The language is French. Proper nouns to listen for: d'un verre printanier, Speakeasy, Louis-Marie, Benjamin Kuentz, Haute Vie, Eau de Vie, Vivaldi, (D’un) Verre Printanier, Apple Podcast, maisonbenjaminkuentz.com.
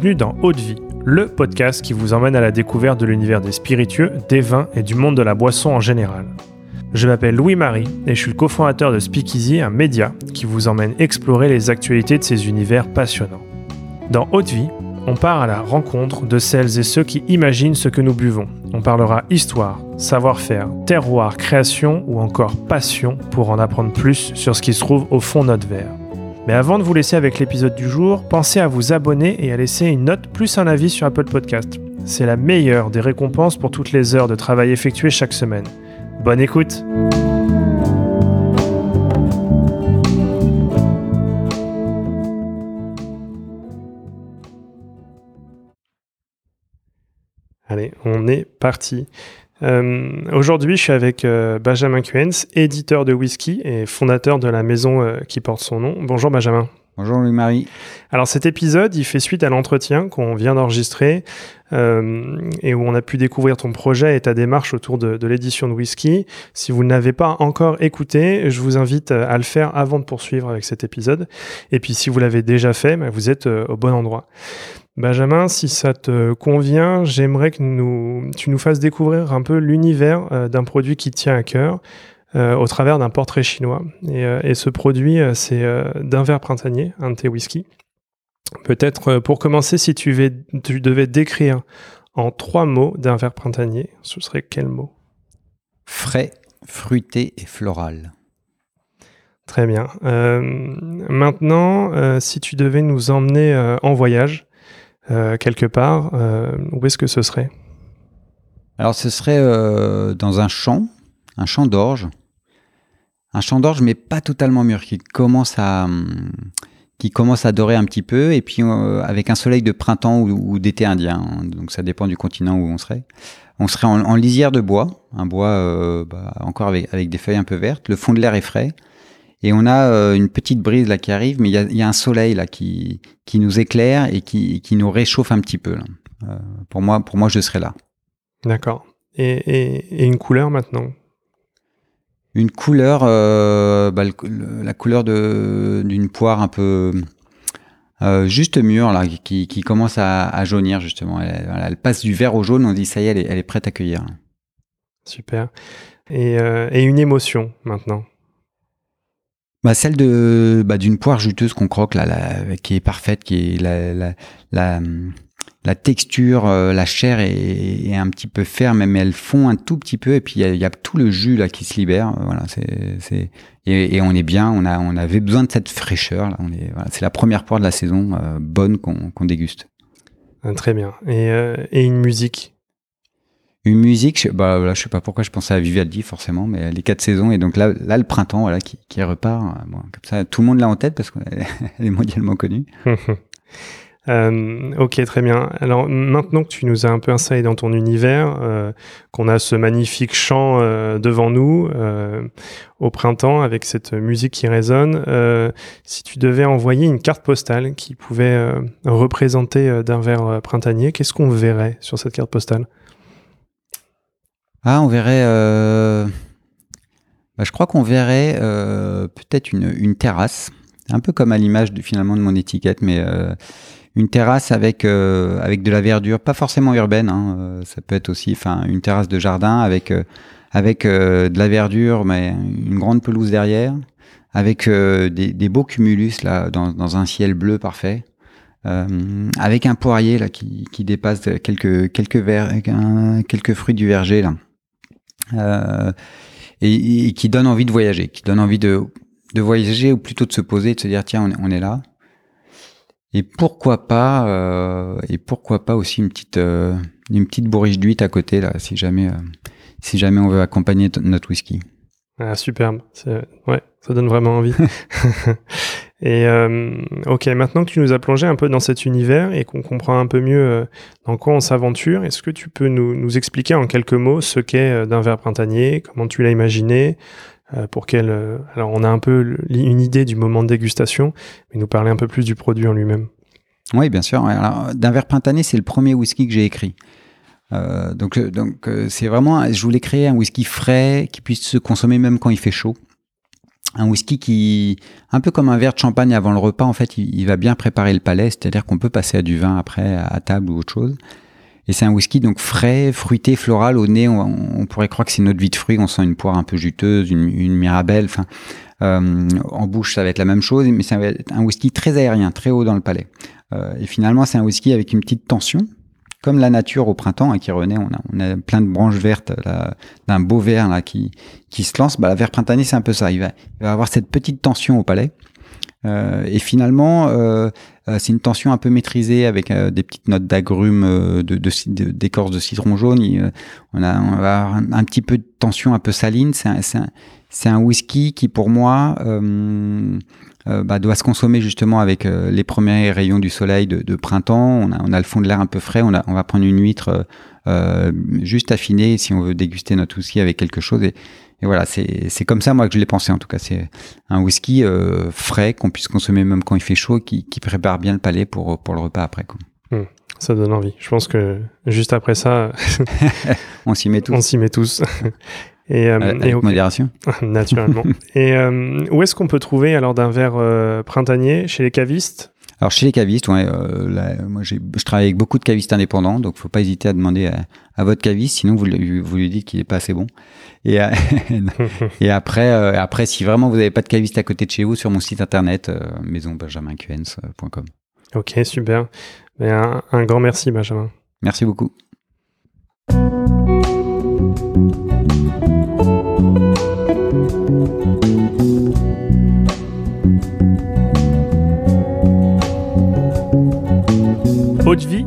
bienvenue dans Haute Vie, le podcast qui vous emmène à la découverte de l'univers des spiritueux, des vins et du monde de la boisson en général. Je m'appelle Louis-Marie et je suis le cofondateur de Speakeasy, un média qui vous emmène explorer les actualités de ces univers passionnants. Dans Haute Vie, on part à la rencontre de celles et ceux qui imaginent ce que nous buvons. On parlera histoire, savoir-faire, terroir, création ou encore passion pour en apprendre plus sur ce qui se trouve au fond de notre verre. Mais avant de vous laisser avec l'épisode du jour, pensez à vous abonner et à laisser une note plus un avis sur Apple Podcast. C'est la meilleure des récompenses pour toutes les heures de travail effectuées chaque semaine. Bonne écoute! Allez, on est parti. Aujourd'hui, je suis avec Benjamin Kuentz, éditeur de whisky et fondateur de la maison qui porte son nom. Bonjour Benjamin. Bonjour Louis-Marie. Alors cet épisode, il fait suite à l'entretien qu'on vient d'enregistrer et où on a pu découvrir ton projet et ta démarche autour de l'édition de whisky. Si vous ne l'avez pas encore écouté, je vous invite à le faire avant de poursuivre avec cet épisode. Et puis si vous l'avez déjà fait, vous êtes au bon endroit. Benjamin, si ça te convient, j'aimerais que tu nous fasses découvrir un peu l'univers d'un produit qui te tient à cœur au travers d'un portrait chinois. Et ce produit, c'est d'un verre printanier, un de tes whiskies. Peut-être pour commencer, si tu devais décrire en 3 mots d'un verre printanier, ce serait quel mot ? Frais, fruité et floral. Très bien. Maintenant, si tu devais nous emmener en voyage, quelque part, où est-ce que ce serait ? Alors ce serait dans un champ d'orge, mais pas totalement mûr, qui commence à dorer un petit peu, et puis avec un soleil de printemps ou d'été indien, donc ça dépend du continent où on serait. On serait en lisière de bois, un bois encore avec des feuilles un peu vertes, le fond de l'air est frais. Et on a une petite brise là qui arrive, mais il y a un soleil là qui nous éclaire et qui nous réchauffe un petit peu. Là. Pour moi, je serai là. D'accord. Et une couleur maintenant ? Une couleur, la couleur d'une poire un peu juste mûre là, qui commence à jaunir justement. Elle passe du vert au jaune. On dit ça y est, elle est prête à cueillir. Là. Super. Et une émotion maintenant ? Celle d'une poire juteuse qu'on croque là, qui est parfaite, qui est la texture, la chair est un petit peu ferme, mais elle fond un tout petit peu et puis il y a tout le jus là qui se libère. Voilà, et on est bien. On avait besoin de cette fraîcheur. Là, c'est la première poire de la saison bonne qu'on déguste. Ah, très bien. Et une musique. Une musique, je sais pas pourquoi je pensais à Vivaldi forcément, mais les 4 saisons et donc là le printemps voilà qui repart, comme ça tout le monde l'a en tête parce qu'elle est mondialement connue. Ok, très bien. Alors maintenant que tu nous as un peu installé dans ton univers, qu'on a ce magnifique chant devant nous au printemps avec cette musique qui résonne, si tu devais envoyer une carte postale qui pouvait représenter d'un verre printanier, qu'est-ce qu'on verrait sur cette carte postale ? Ah, on verrait. Je crois qu'on verrait peut-être une terrasse, un peu comme à l'image de mon étiquette, mais une terrasse avec de la verdure, pas forcément urbaine. Hein, ça peut être aussi, une terrasse de jardin avec de la verdure, mais une grande pelouse derrière, avec des beaux cumulus là dans un ciel bleu parfait. Avec un poirier là qui dépasse quelques fruits du verger là, et qui donne envie de voyager, qui donne envie de voyager ou plutôt de se poser, de se dire tiens on est là. Et pourquoi pas aussi une petite bourriche d'huître à côté là, si jamais on veut accompagner notre whisky. Ah, superbe, ça donne vraiment envie. Et ok, maintenant que tu nous as plongé un peu dans cet univers et qu'on comprend un peu mieux dans quoi on s'aventure, est-ce que tu peux nous expliquer en quelques mots ce qu'est d'un verre printanier, comment tu l'as imaginé, alors on a un peu une idée du moment de dégustation, mais nous parler un peu plus du produit en lui-même. Oui, bien sûr. Alors, d'un verre printanier, c'est le premier whisky que j'ai écrit. Donc c'est vraiment, je voulais créer un whisky frais qui puisse se consommer même quand il fait chaud. Un whisky qui, un peu comme un verre de champagne avant le repas, en fait, il va bien préparer le palais, c'est-à-dire qu'on peut passer à du vin après, à table ou autre chose. Et c'est un whisky donc frais, fruité, floral. Au nez, on pourrait croire que c'est une eau de vie de fruits. On sent une poire un peu juteuse, une mirabelle. Enfin, en bouche, ça va être la même chose, mais ça va être un whisky très aérien, très haut dans le palais. Et finalement, c'est un whisky avec une petite tension, comme la nature au printemps, hein, qui renaît. On a plein de branches vertes là, d'un beau verre là qui se lance. Bah, la verre printanier, c'est un peu ça. Il va avoir cette petite tension au palais. Et finalement, c'est une tension un peu maîtrisée avec des petites notes d'agrumes, d'écorce de citron jaune. On va avoir un petit peu de tension un peu saline. C'est un whisky qui, pour moi, doit se consommer justement avec les premiers rayons du soleil de printemps. On a le fond de l'air un peu frais. On va prendre une huître juste affinée si on veut déguster notre whisky avec quelque chose. Et voilà, c'est comme ça, moi, que je l'ai pensé, en tout cas. C'est un whisky frais, qu'on puisse consommer même quand il fait chaud, qui prépare bien le palais pour le repas après, quoi. Ça donne envie. Je pense que juste après ça... On s'y met tous. Avec modération. Naturellement. Où est-ce qu'on peut trouver, alors, d'un verre printanier? Chez les cavistes? Alors, chez les cavistes, ouais, moi, je travaille avec beaucoup de cavistes indépendants, donc faut pas hésiter à demander à votre caviste, sinon vous lui dites qu'il est pas assez bon. Et après, si vraiment vous n'avez pas de caviste à côté de chez vous, sur mon site internet, maisonbenjaminkuentz.com. Ok, super. Mais un grand merci, Benjamin. Merci beaucoup. Haute Vie,